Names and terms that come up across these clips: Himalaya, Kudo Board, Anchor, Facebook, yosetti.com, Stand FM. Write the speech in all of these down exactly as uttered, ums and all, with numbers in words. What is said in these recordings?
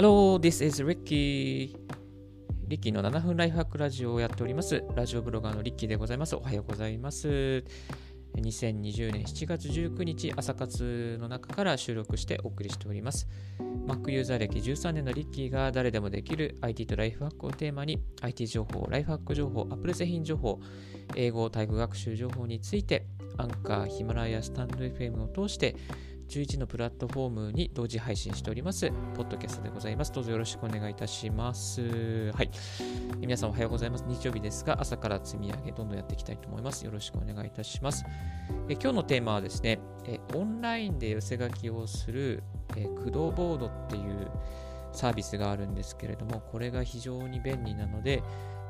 Hello, this is Ricky. リッキーのななふんライフハックラジオをやっております。ラジオブロガーのリッキーでございます。おはようございます。にせんにじゅうねんしちがつじゅうくにち朝活の中から収録してお送りしております。Mac ユーザー歴じゅうさんねんのリッキーが誰でもできる アイティー とライフハックをテーマに アイティー 情報、ライフハック情報、Apple 製品情報、英語、タイ語学習情報についてアンカー、ヒマラヤ、スタンド エフエム を通してじゅういちのプラットフォームに同時配信しておりますポッドキャストでございます。どうぞよろしくお願いいたします。はい、皆さんおはようございます。日曜日ですが朝から積み上げどんどんやっていきたいと思います。よろしくお願いいたします。え今日のテーマはですね、えオンラインで寄せ書きをするえKudo Boardっていうサービスがあるんですけれども、これが非常に便利なので、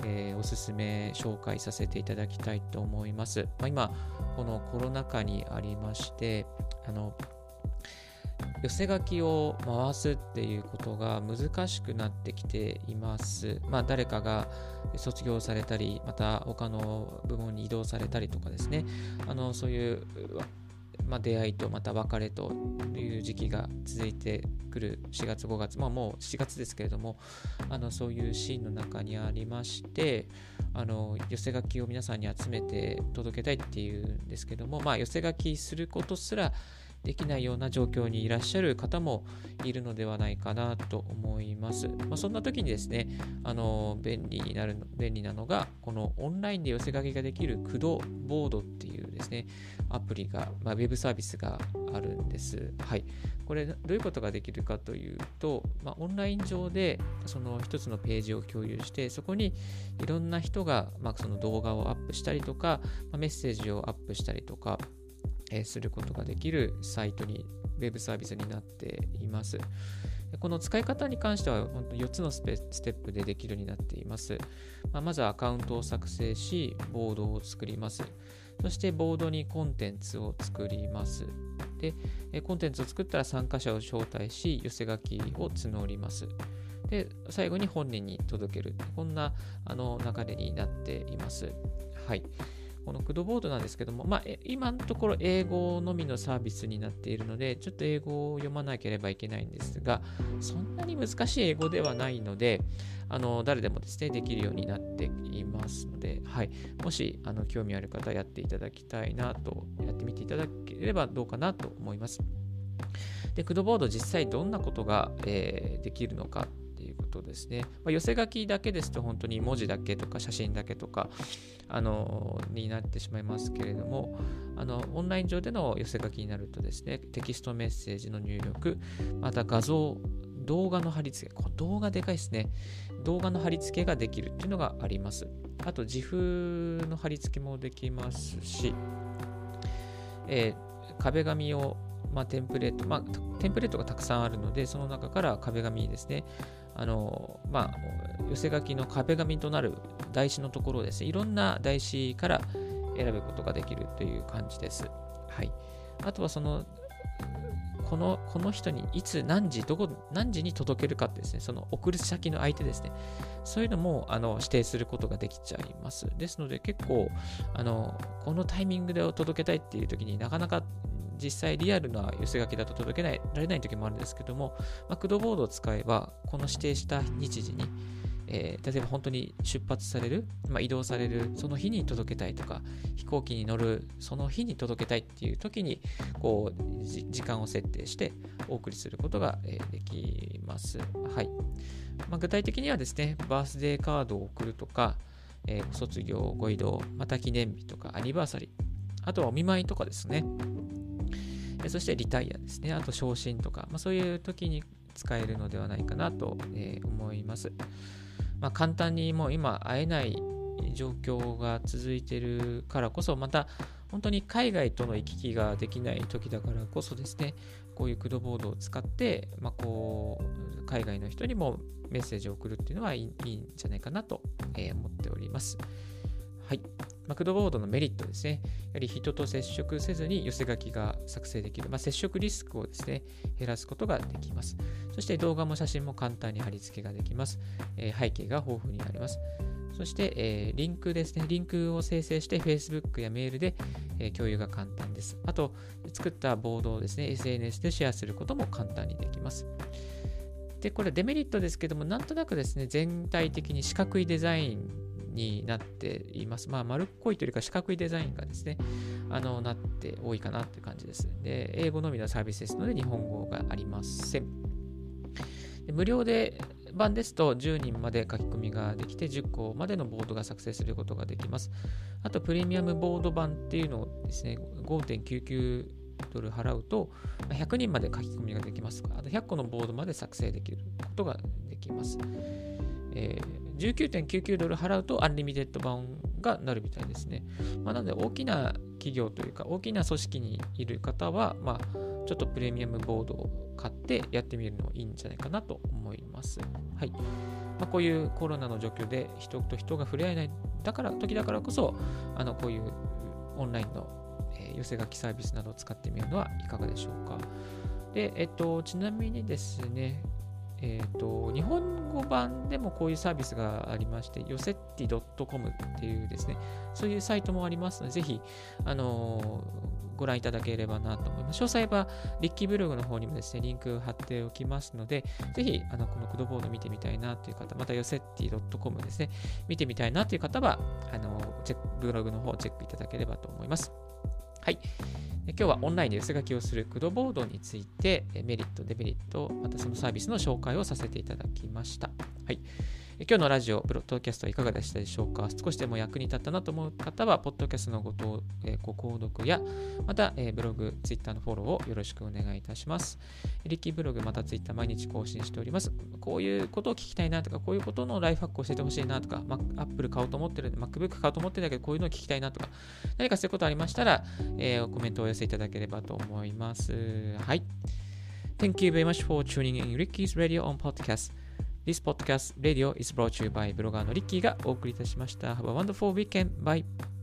えー、おすすめ紹介させていただきたいと思います。まあ、今このコロナ禍にありましてあの寄せ書きを回すっていうことが難しくなってきています。まあ誰かが卒業されたり、また他の部門に移動されたりとかですね。あのそういう、まあ、出会いとまた別れという時期が続いてくるしがつごがつ、まあもうしがつですけれども、あのそういうシーンの中にありまして、あの寄せ書きを皆さんに集めて届けたいっていうんですけども、まあ寄せ書きすることすらできないような状況にいらっしゃる方もいるのではないかなと思います。まあ、そんな時にですね、あの便利になる便利なのがこのオンラインで寄せ書きができるKudo Boardっていうですねアプリが、まあ、ウェブサービスがあるんです。はい、これどういうことができるかというと、まあ、オンライン上でその一つのページを共有してそこにいろんな人が、まあ、その動画をアップしたりとか、まあ、メッセージをアップしたりとかすることができるサイトにウェブサービスになっています。この使い方に関しては本当によっつのステップでできるようになっています。まあ、まずアカウントを作成しボードを作ります。そしてボードにコンテンツを作ります。でコンテンツを作ったら参加者を招待し寄せ書きを募ります。で最後に本人に届ける、こんなあの流れになっています。はい、このKudo Boardなんですけども、まあ、今のところ英語のみのサービスになっているのでちょっと英語を読まなければいけないんですが、そんなに難しい英語ではないのであの誰でもですねできるようになっていますので、はい、もしあの興味ある方やっていただきたいなとやってみていただければどうかなと思います。でKudo Board実際どんなことが、えー、できるのかということですね。まあ、寄せ書きだけですと本当に文字だけとか写真だけとかあのになってしまいますけれども、あのオンライン上での寄せ書きになるとですねテキストメッセージの入力、また画像動画の貼り付け、この動画でかいですね、動画の貼り付けができるっていうのがあります。あと自負の貼り付けもできますし、えー、壁紙を、まあ、テンプレート、まあ、テンプレートがたくさんあるのでその中から壁紙ですね、あのまあ、寄せ書きの壁紙となる台紙のところですね、いろんな台紙から選ぶことができるという感じです。はい、あとはそのこの、この人にいつ何時どこ何時に届けるかですね、その送る先の相手ですね、そういうのもあの指定することができちゃいます。ですので結構あのこのタイミングで届けたいっていう時になかなか実際リアルな寄せ書きだと届けないられない時もあるんですけども、まあ、Kudo Boardを使えばこの指定した日時に、えー、例えば本当に出発される、まあ、移動されるその日に届けたいとか飛行機に乗るその日に届けたいっていう時にこう時間を設定してお送りすることが、えー、できます。はい、まあ、具体的にはですねバースデーカードを送るとか、えー、ご卒業ご移動また記念日とかアニバーサリー、あとはお見舞いとかですね、そしてリタイアですね、あと昇進とか、まあ、そういう時に使えるのではないかなと思います。まあ、簡単にもう今会えない状況が続いているからこそ、また本当に海外との行き来ができない時だからこそですね、こういうKudo Boardを使って、まあ、こう海外の人にもメッセージを送るっていうのはいいんじゃないかなと思っております。はい、まあ、Kudo Boardのメリットですね、やはり人と接触せずに寄せ書きが作成できる、まあ、接触リスクをですね減らすことができます。そして動画も写真も簡単に貼り付けができます。えー、背景が豊富になります。そして、えー、リンクですね、リンクを生成して Facebook やメールで、えー、共有が簡単です。あと作ったボードをですね エスエヌエス でシェアすることも簡単にできます。でこれデメリットですけども、なんとなくですね全体的に四角いデザインになっています。まあ、丸っこいというか四角いデザインがですねあのなって多いかなという感じです。で英語のみのサービスですので日本語がありません。で無料で版ですとじゅうにんまで書き込みができてじゅっこまでのボードが作成することができます。あとプレミアムボード版っていうのをですね ごてんきゅうきゅうドル払うとひゃくにんまで書き込みができます。あとひゃっこのボードまで作成できることができます。えーじゅうきゅうてんきゅうきゅうドル払うとアンリミテッド版がなるみたいですね。まあ、なので大きな企業というか大きな組織にいる方は、まあ、ちょっとプレミアムボードを買ってやってみるのもいいんじゃないかなと思います。はい。まあ、こういうコロナの状況で人と人が触れ合えないだから時だからこそあのこういうオンラインの、えー、寄せ書きサービスなどを使ってみるのはいかがでしょうか。で、えっと、ちなみにですねえー、と日本語版でもこういうサービスがありまして ヨセッティドットコム っていうですねそういうサイトもありますのでぜひ、あのー、ご覧いただければなと思います。詳細はリッキーブログの方にもですねリンクを貼っておきますのでぜひあのこのクドボード見てみたいなという方また ヨセッティドットコム ですね見てみたいなという方はあのチェックブログの方をチェックいただければと思います。はい今日はオンラインで寄せ書きをするクドボードについてメリット、デメリット、またそのサービスの紹介をさせていただきました。はい、今日のラジオ、ブロッドキャストはいかがでしたでしょうか。少しでも役に立ったなと思う方は、ポッドキャストのごと、ご購読や、またブログ、ツイッターのフォローをよろしくお願いいたします。リッキーブログ、またツイッター毎日更新しております。こういうことを聞きたいなとか、こういうことのライフハックを教えてほしいなとか、Apple 買おうと思ってる、MacBook 買おうと思ってるんだけど、こういうのを聞きたいなとか、何かそういうことありましたら、えー、コメントをいただければと思います。はい。Thank you very much for tuning in Ricky's Radio on Podcast. This podcast radio is brought to you by ブロガーのリッキーがお送りいたしました。Have a wonderful weekend. Bye.